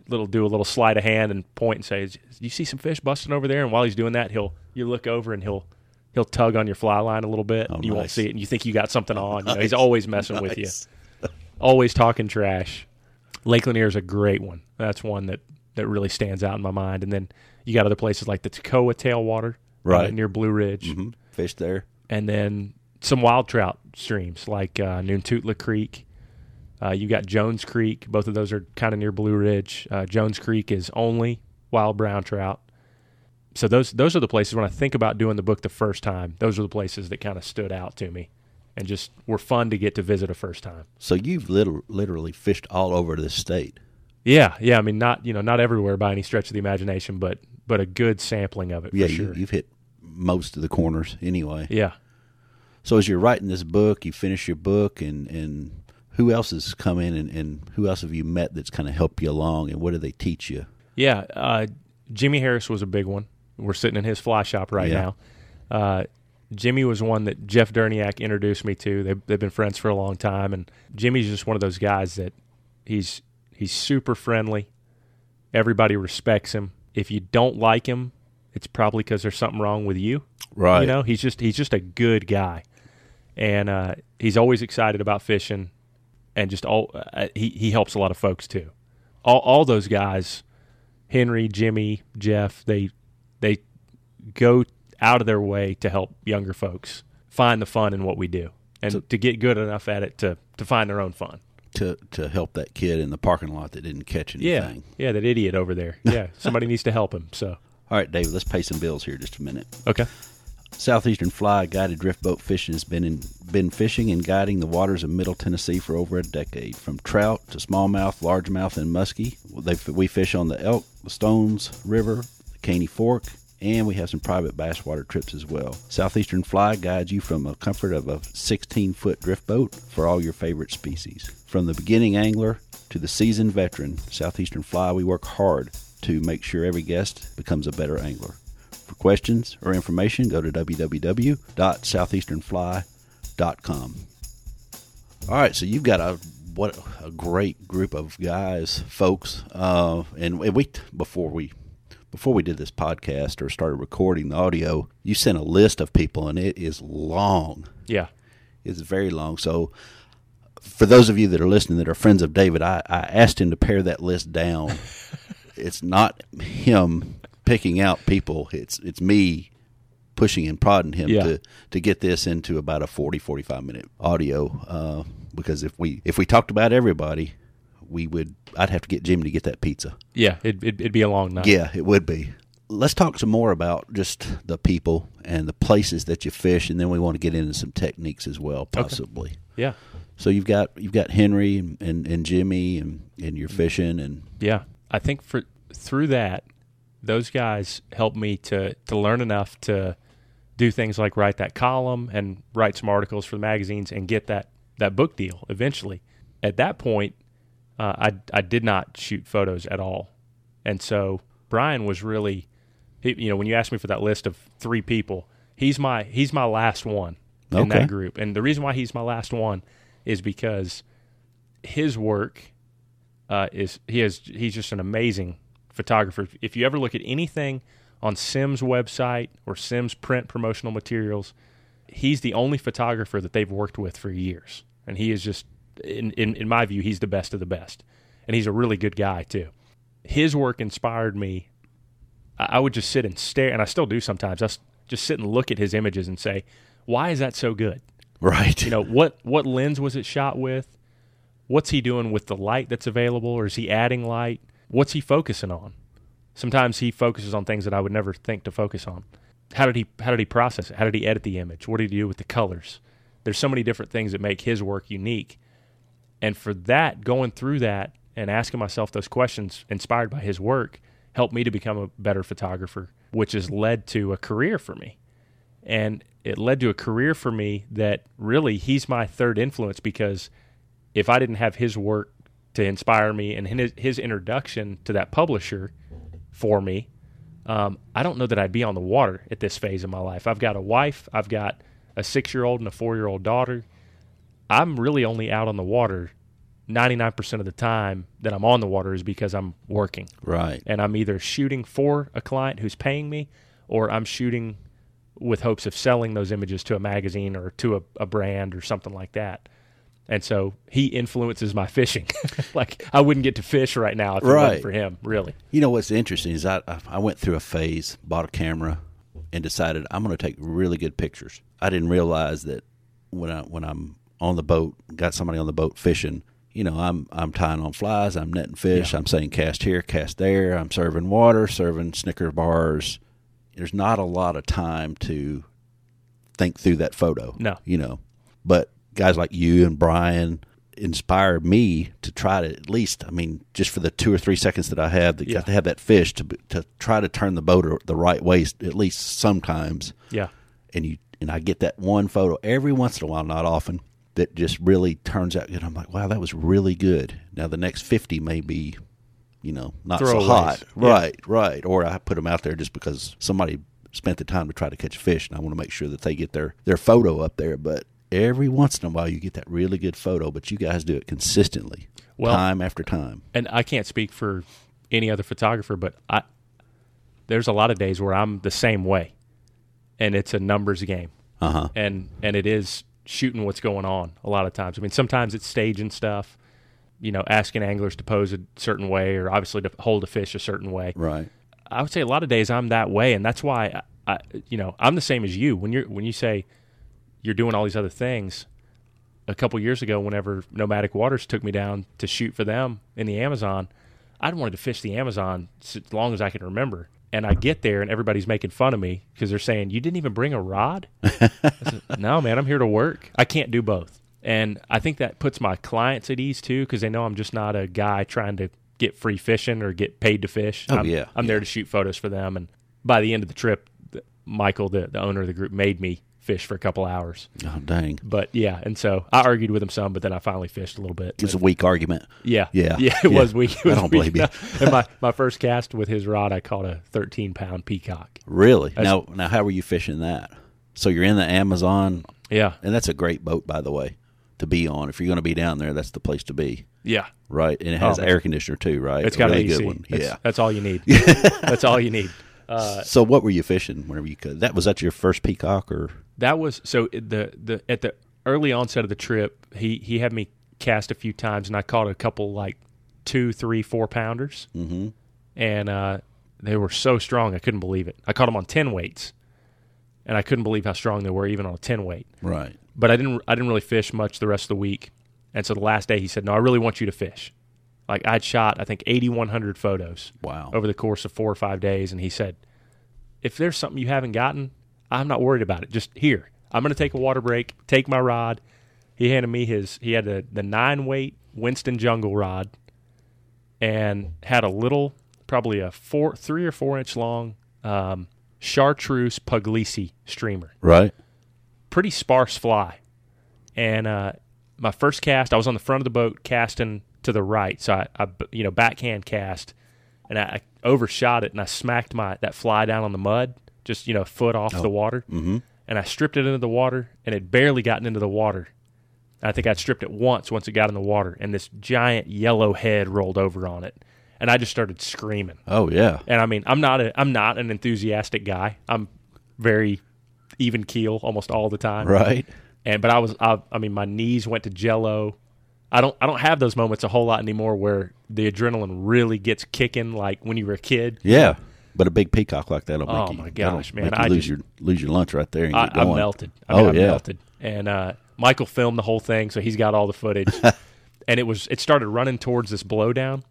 little do a little sleight of hand and point and say, "Do you see some fish busting over there?" And while he's doing that, he'll you look over and he'll. He'll tug on your fly line a little bit, oh, and you nice. won't see it, and you think you got something on. You know, he's always messing nice. with you, always talking trash. Lake Lanier is a great one. That's one that, that really stands out in my mind. And then you got other places like the Toccoa Tailwater, right near Blue Ridge. Mm-hmm. Fish there. And then some wild trout streams like uh, Noontootla Creek. Uh, you got Jones Creek. Both of those are kind of near Blue Ridge. Uh, Jones Creek is only wild brown trout. So those those are the places when I think about doing the book the first time, those are the places that kind of stood out to me and just were fun to get to visit a first time. So you've literally, literally fished all over this state. Yeah, yeah. I mean, not you know not everywhere by any stretch of the imagination, but but a good sampling of it yeah, for sure. Yeah, you, you've hit most of the corners anyway. Yeah. So as you're writing this book, you finish your book, and, and who else has come in and, and who else have you met that's kind of helped you along, and what do they teach you? Yeah, uh, Jimmy Harris was a big one. We're sitting in his fly shop right yeah. now. Uh, Jimmy was one that Jeff Derniak introduced me to. They've, they've been friends for a long time, and Jimmy's just one of those guys that he's he's super friendly. Everybody respects him. If you don't like him, it's probably because there's something wrong with you. Right. You know, he's just he's just a good guy, and uh, he's always excited about fishing, and just all uh, he he helps a lot of folks too. All all those guys, Henry, Jimmy, Jeff, they. They go out of their way to help younger folks find the fun in what we do and so, to get good enough at it to, to find their own fun. To to help that kid in the parking lot that didn't catch anything. Yeah, yeah that idiot over there. Yeah, somebody needs to help him. So, all right, David, let's pay some bills here just a minute. Okay. Southeastern Fly Guided Drift Boat Fishing has been in, been fishing and guiding the waters of Middle Tennessee for over a decade. From trout to smallmouth, largemouth, and muskie, they, we fish on the Elk, the Stones River, Caney Fork, and we have some private bass water trips as well. Southeastern Fly guides you from the comfort of a sixteen-foot drift boat for all your favorite species. From the beginning angler to the seasoned veteran, Southeastern Fly, we work hard to make sure every guest becomes a better angler. For questions or information, go to w w w dot southeastern fly dot com. All right, so you've got a what a great group of guys, folks, uh, and we before we Before we did this podcast or started recording the audio, you sent a list of people, and it is long. Yeah. It's very long. So for those of you that are listening that are friends of David, I, I asked him to pare that list down. It's not him picking out people. It's it's me pushing and prodding him yeah. to, to get this into about a forty, forty-five-minute audio uh, because if we if we talked about everybody – we would I'd have to get Jimmy to get that pizza. Yeah, it, it, it'd be a long night. Yeah, it would be. Let's talk some more about just the people and the places that you fish, and then we want to get into some techniques as well, possibly. Okay. Yeah. So you've got you've got Henry and, and, and Jimmy and, and you're fishing and yeah. I think for through that, those guys helped me to, to learn enough to do things like write that column and write some articles for the magazines and get that, that book deal eventually. At that point Uh, I I did not shoot photos at all, and so Brian was really, he, you know, when you asked me for that list of three people, he's my he's my last one in okay. that group, and the reason why he's my last one is because his work uh, is he has he's just an amazing photographer. If you ever look at anything on Sim's website or Sim's print promotional materials, he's the only photographer that they've worked with for years, and he is just. In, in in my view, he's the best of the best, and he's a really good guy too. His work inspired me. I, I would just sit and stare, and I still do sometimes. I just sit and look at his images and say, "Why is that so good?" Right. You know what what lens was it shot with? What's he doing with the light that's available, or is he adding light? What's he focusing on? Sometimes he focuses on things that I would never think to focus on. How did he how did he process it? How did he edit the image? What did he do with the colors? There's so many different things that make his work unique. And for that, going through that and asking myself those questions inspired by his work helped me to become a better photographer, which has led to a career for me. And it led to a career for me that really he's my third influence, because if I didn't have his work to inspire me and his, his introduction to that publisher for me, um, I don't know that I'd be on the water at this phase of my life. I've got a wife. I've got a six-year-old and a four-year-old daughter. I'm really only out on the water ninety-nine percent of the time that I'm on the water is because I'm working. Right. And I'm either shooting for a client who's paying me, or I'm shooting with hopes of selling those images to a magazine or to a, a brand or something like that. And so he influences my fishing. Like, I wouldn't get to fish right now if it wasn't for him, really. You know, what's interesting is I, I went through a phase, bought a camera, and decided I'm going to take really good pictures. I didn't realize that when I, when I'm on the boat, got somebody on the boat fishing, you know, I'm I'm tying on flies, I'm netting fish, yeah. I'm saying cast here, cast there, I'm serving water, serving Snicker bars. There's not a lot of time to think through that photo. No. You know, but guys like you and Brian inspired me to try to at least, I mean, just for the two or three seconds that I have, that yeah. got to have that fish to to try to turn the boat the right way, at least sometimes. Yeah. And you and I get that one photo every once in a while, not often, that just really turns out good. I'm like, wow, that was really good. Now the next fifty may be, you know, not Throw so away. hot. Yeah. Right, right. Or I put them out there just because somebody spent the time to try to catch a fish, and I want to make sure that they get their, their photo up there. But every once in a while you get that really good photo, but you guys do it consistently, well, time after time. And I can't speak for any other photographer, but I there's a lot of days where I'm the same way, and it's a numbers game. Uh-huh. And, and it is shooting what's going on a lot of times. I mean, sometimes it's staging stuff, you know, asking anglers to pose a certain way or obviously to hold a fish a certain way. Right. I would say a lot of days I'm that way, and that's why, I, I you know, I'm the same as you. When you're when you say you're doing all these other things, a couple years ago whenever Nomadic Waters took me down to shoot for them in the Amazon, I'd wanted to fish the Amazon as long as I can remember. And I get there, and everybody's making fun of me because they're saying, you didn't even bring a rod? I said, no, man, I'm here to work. I can't do both. And I think that puts my clients at ease, too, because they know I'm just not a guy trying to get free fishing or get paid to fish. Oh, I'm, yeah. I'm yeah. there to shoot photos for them. And by the end of the trip, Michael, the, the owner of the group, made me fish for a couple hours. Oh, dang. But, yeah, and so I argued with him some, but then I finally fished a little bit. It was but, a weak argument. Yeah. Yeah. Yeah, it yeah. was weak. It was I don't weak. blame you. And my, my first cast with his rod, I caught a thirteen-pound peacock. Really? That's, now, now, how were you fishing that? So you're in the Amazon. Yeah. And that's a great boat, by the way, to be on. If you're going to be down there, that's the place to be. Yeah. Right? And it has oh, air conditioner, too, right? It's got a really good one. It's, yeah. That's all you need. That's all you need. Uh, so what were you fishing whenever you could? That was that your first peacock or? That was so the the at the early onset of the trip, he he had me cast a few times, and I caught a couple like two, three, four pounders, mm-hmm. and uh, they were so strong I couldn't believe it. I caught them on ten weights, and I couldn't believe how strong they were even on a ten weight. Right. But I didn't I didn't really fish much the rest of the week, and so the last day he said, "No, I really want you to fish." Like, I'd shot, I think, eighty-one hundred photos wow. over the course of four or five days. And he said, if there's something you haven't gotten, I'm not worried about it. Just here. I'm going to take a water break, take my rod. He handed me his, he had a, the nine-weight Winston Jungle rod and had a little, probably a four, three or four-inch long um, chartreuse puglisi streamer. Right. Pretty sparse fly. And uh, my first cast, I was on the front of the boat casting to the right, so I, I you know backhand cast, and I, I overshot it, and I smacked my that fly down on the mud, just you know foot off oh. the water, mm-hmm. and I stripped it into the water, and it barely gotten into the water. I think I stripped it once once it got in the water, and this giant yellow head rolled over on it, and I just started screaming. Oh yeah! And I mean, I'm not a I'm not an enthusiastic guy. I'm very even keel almost all the time. Right. And but I was I, I mean my knees went to jello. I don't I don't have those moments a whole lot anymore where the adrenaline really gets kicking like when you were a kid. Yeah, but a big peacock like that will make oh you, my gosh, man, I lose, just, your, lose your lunch right there and I, get going. I melted. I mean, oh, I yeah. melted. And uh, Michael filmed the whole thing, so he's got all the footage. And it was it started running towards this blowdown,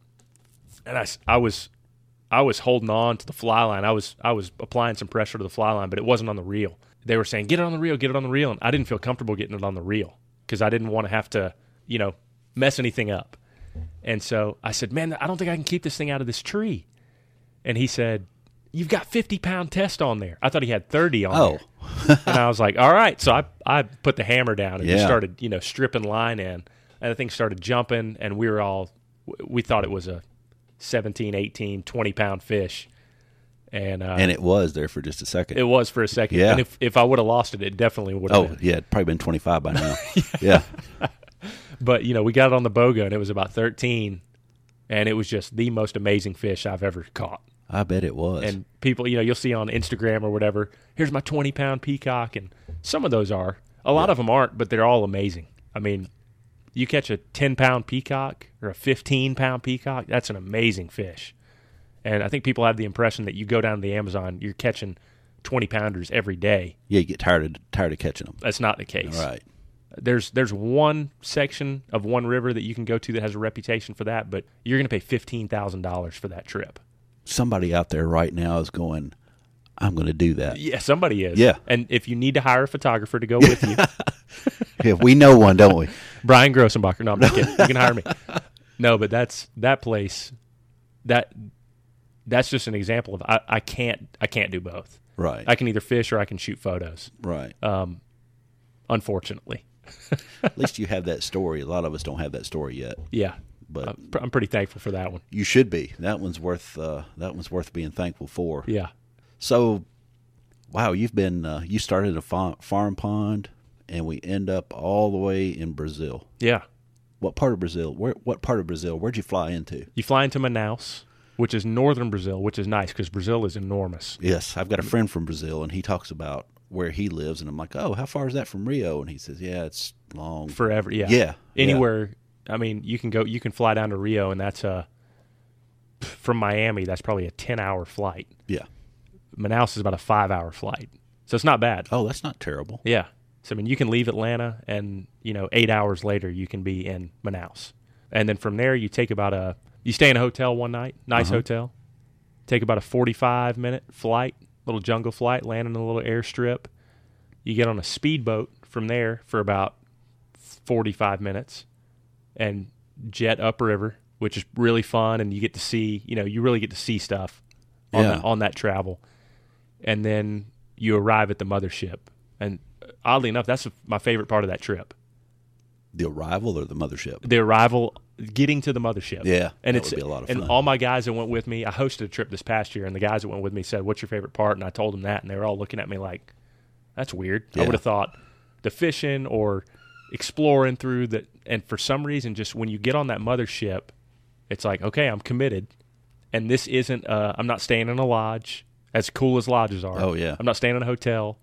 and I, I was I was holding on to the fly line. I was I was applying some pressure to the fly line, but it wasn't on the reel. They were saying, get it on the reel, get it on the reel. And I didn't feel comfortable getting it on the reel because I didn't want to have to, you know, mess anything up. And so I said, man, I don't think I can keep this thing out of this tree. And he said, you've got fifty-pound test on there. I thought he had thirty on oh. there. And I was like, all right. So I, I put the hammer down and yeah. just started, you know, stripping line in. And the thing started jumping, and we were all – we thought it was a seventeen, eighteen, twenty-pound fish. And uh, and it was there for just a second. It was for a second. Yeah. And if, if I would have lost it, it definitely would have Oh, been. yeah, it'd probably been twenty-five by now. yeah. yeah. But, you know, we got it on the BOGO, and it was about thirteen, and it was just the most amazing fish I've ever caught. I bet it was. And people, you know, you'll see on Instagram or whatever, here's my twenty-pound peacock, and some of those are. A lot yeah. of them aren't, but they're all amazing. I mean, you catch a ten-pound peacock or a fifteen-pound peacock, that's an amazing fish. And I think people have the impression that you go down to the Amazon, you're catching twenty-pounders every day. Yeah, you get tired of, tired of catching them. That's not the case. All right. There's there's one section of one river that you can go to that has a reputation for that, but you're going to pay fifteen thousand dollars for that trip. Somebody out there right now is going, I'm going to do that. Yeah, somebody is. Yeah. And if you need to hire a photographer to go with you. yeah, we know one, don't we? Brian Grossenbacher. No, I'm not kidding. You can hire me. No, but that's that place, that that's just an example of I, I can't I can't do both. Right. I can either fish or I can shoot photos. Right. Um, unfortunately. At least you have that story. A lot of us don't have that story yet. Yeah, but I'm pretty thankful for that one. You should be. That one's worth. Uh, that one's worth being thankful for. Yeah. So, wow, you've been. Uh, you started a farm pond, and we end up all the way in Brazil. Yeah. What part of Brazil? Where? What part of Brazil? Where'd you fly into? You fly into Manaus, which is northern Brazil, which is nice because Brazil is enormous. Yes, I've got a friend from Brazil, and he talks about where he lives, and I'm like, oh, how far is that from Rio? And he says, yeah, it's long. Forever, yeah. Yeah. Anywhere, yeah. I mean, you can go, you can fly down to Rio, and that's a, from Miami, that's probably a ten-hour flight. Yeah. Manaus is about a five-hour flight. So it's not bad. Oh, that's not terrible. Yeah. So, I mean, you can leave Atlanta, and, you know, eight hours later, you can be in Manaus. And then from there, you take about a, you stay in a hotel one night, nice uh-huh. hotel, take about a forty-five minute flight, little jungle flight, land in a little airstrip. You get on a speedboat from there for about forty-five minutes and jet upriver, which is really fun. And you get to see, you know, you really get to see stuff on, yeah. the, on that travel. And then you arrive at the mothership. And oddly enough, that's my favorite part of that trip. The arrival or the mothership? The arrival, getting to the mothership. Yeah, and it's, would be a lot of fun. And all my guys that went with me, I hosted a trip this past year, and the guys that went with me said, what's your favorite part? And I told them that, and they were all looking at me like, that's weird. Yeah. I would have thought the fishing or exploring through the – and for some reason, just when you get on that mothership, it's like, okay, I'm committed, and this isn't uh, – I'm not staying in a lodge, as cool as lodges are. Oh, yeah. I'm not staying in a hotel.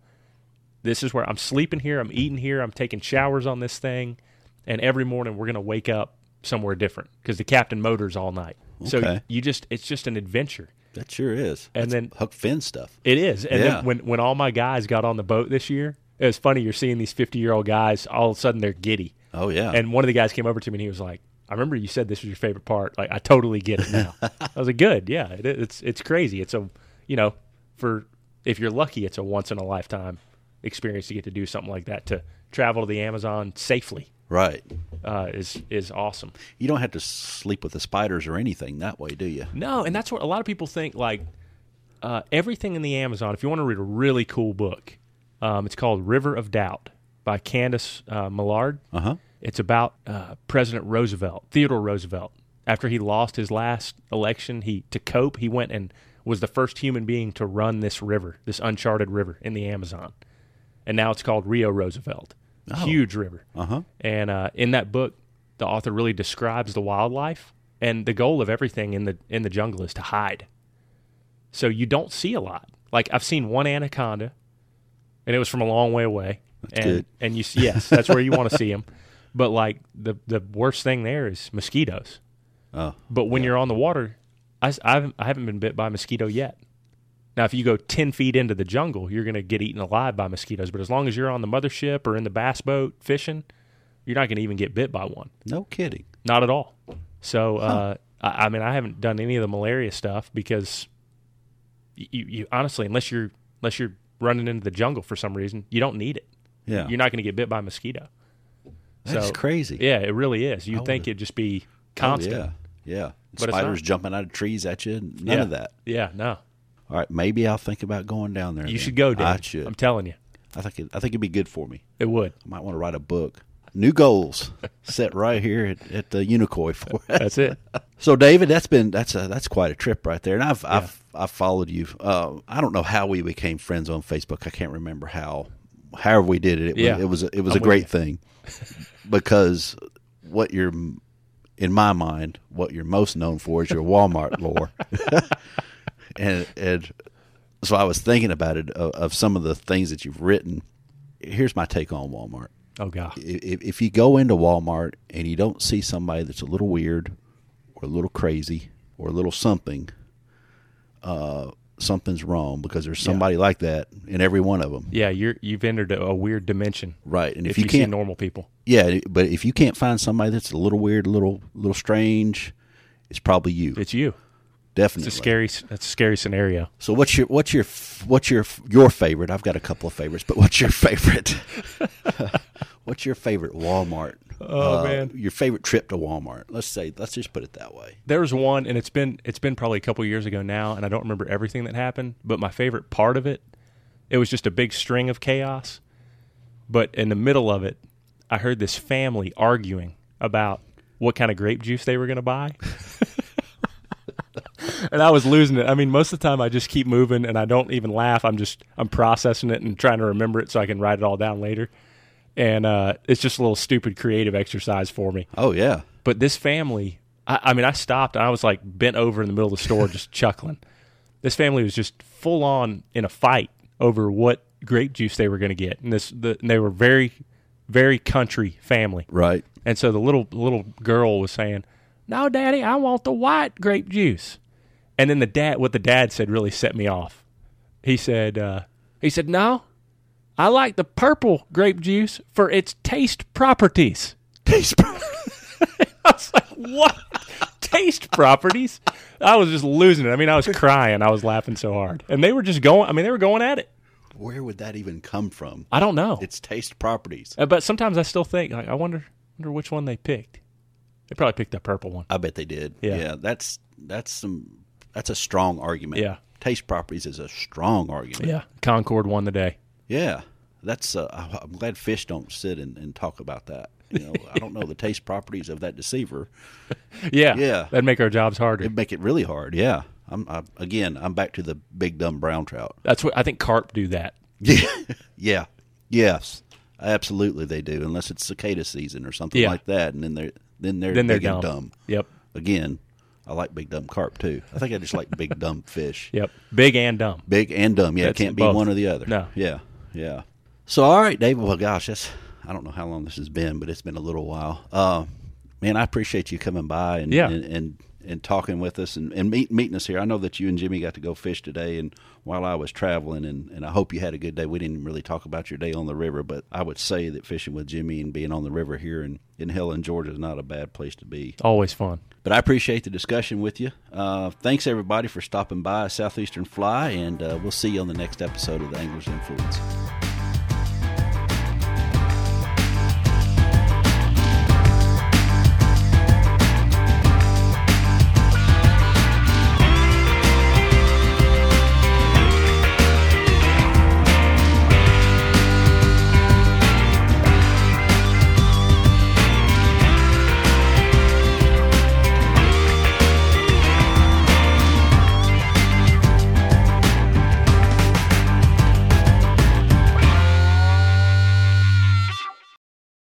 This is where I'm sleeping here, I'm eating here, I'm taking showers on this thing. And every morning we're going to wake up somewhere different because the captain motors all night. Okay. So you just, it's just an adventure. That sure is. And That's then Huck Finn stuff. It is. And yeah. then when, when all my guys got on the boat this year, it was funny. You're seeing these fifty year old guys, all of a sudden they're giddy. Oh yeah. And one of the guys came over to me and he was like, I remember you said this was your favorite part. Like I totally get it now. I was like, good. Yeah. It, it's, it's crazy. It's a, you know, for, if you're lucky, it's a once in a lifetime experience to get to do something like that, to travel to the Amazon safely. Right. Uh, is is awesome. You don't have to sleep with the spiders or anything that way, do you? No, and that's what a lot of people think, like, uh, everything in the Amazon, if you want to read a really cool book, um, it's called River of Doubt by Candace uh, Millard. Uh-huh. It's about uh, President Roosevelt, Theodore Roosevelt. After he lost his last election, he to cope, he went and was the first human being to run this river, this uncharted river in the Amazon. And now it's called Rio Roosevelt. Oh. Huge river. Uh-huh. And uh, in that book, the author really describes the wildlife, and the goal of everything in the in the jungle is to hide. So you don't see a lot. Like, I've seen one anaconda, and it was from a long way away. That's and, good. And you, yes, that's where you want to see them. But, like, the, the worst thing there is mosquitoes. Oh, but when yeah. you're on the water, I, I've, I haven't been bit by a mosquito yet. Now, if you go ten feet into the jungle, you're going to get eaten alive by mosquitoes. But as long as you're on the mothership or in the bass boat fishing, you're not going to even get bit by one. No kidding. Not at all. So huh. uh, I mean, I haven't done any of the malaria stuff because you, you honestly, unless you're unless you're running into the jungle for some reason, you don't need it. Yeah, you're not going to get bit by a mosquito. That's so crazy. Yeah, it really is. You'd think it'd just be constant. Oh, yeah, yeah. But spiders jumping out of trees at you, none yeah. of that. Yeah, no. All right, maybe I'll think about going down there. You then. should go, Dave. I should. I'm telling you. I think it, I think it'd be good for me. It would. I might want to write a book. New goals set right here at, at the Unicoi for us. That's it. So, David, that's been that's a, that's quite a trip right there. And I've yeah. I've I've followed you. Uh, I don't know how we became friends on Facebook. I can't remember how. However we did it, it yeah. was it was a, it was a great thing because what you're, in my mind, what you're most known for is your Walmart lore. and and so I was thinking about it, of, of some of the things that you've written. Here's my take on Walmart. Oh, God. If, if you go into Walmart and you don't see somebody that's a little weird or a little crazy or a little something, uh, something's wrong because there's somebody yeah. like that in every one of them. Yeah, you're, you've entered a, a weird dimension. Right. And if, if you, you can't see normal people. Yeah, but if you can't find somebody that's a little weird, a little, little strange, it's probably you. It's you. Definitely. It's a scary, that's a scary scenario. So what's your what's your what's your your favorite? I've got a couple of favorites, but what's your favorite? What's your favorite Walmart? Oh uh, man, your favorite trip to Walmart. Let's say let's just put it that way. There was one, and it's been it's been probably a couple of years ago now, and I don't remember everything that happened. But my favorite part of it, it was just a big string of chaos. But in the middle of it, I heard this family arguing about what kind of grape juice they were going to buy. And I was losing it. I mean, most of the time I just keep moving and I don't even laugh. I'm just, I'm processing it and trying to remember it so I can write it all down later. And uh, it's just a little stupid creative exercise for me. Oh, yeah. But this family, I, I mean, I stopped and I was like bent over in the middle of the store just chuckling. This family was just full on in a fight over what grape juice they were going to get. And this, the, and they were very, very country family. Right. And so the little little girl was saying, "No, Daddy, I want the white grape juice." And then the dad, what the dad said really set me off. He said, uh, "He said, no, I like the purple grape juice for its taste properties." Taste properties. I was like, what? Taste properties? I was just losing it. I mean, I was crying. I was laughing so hard. And they were just going, I mean, they were going at it. Where would that even come from? I don't know. It's taste properties. Uh, but sometimes I still think, like, I wonder, wonder which one they picked. They probably picked the purple one. I bet they did. Yeah, yeah that's that's some... That's a strong argument. Yeah. Taste properties is a strong argument. Yeah. Concord won the day. Yeah. That's, uh, I'm glad fish don't sit and, and talk about that. You know, I don't know the taste properties of that deceiver. Yeah. Yeah. That'd make our jobs harder. It'd make it really hard. Yeah. I'm, I, again, I'm back to the big dumb brown trout. That's what I think carp do that. Yeah. Yeah. Yes. Absolutely they do. Unless it's cicada season or something yeah. like that. And then they're, then they're, then they're big dumb. And dumb. Yep. Again. I like big dumb carp too. I think I just like big dumb fish. Yep. Big and dumb. Big and dumb. Yeah, that's it can't both. Be one or the other. No. Yeah. Yeah. So all right, David. Well gosh, that's I don't know how long this has been, but it's been a little while. Uh, man, I appreciate you coming by and yeah. and, and and talking with us and, and meet, meeting us here. I know that you and Jimmy got to go fish today and while I was traveling, and, and I hope you had a good day. We didn't really talk about your day on the river, but I would say that fishing with Jimmy and being on the river here in, in Helen, Georgia is not a bad place to be. Always fun. But I appreciate the discussion with you. Uh, thanks, everybody, for stopping by Southeastern Fly, and uh, we'll see you on the next episode of The Angler's Influence.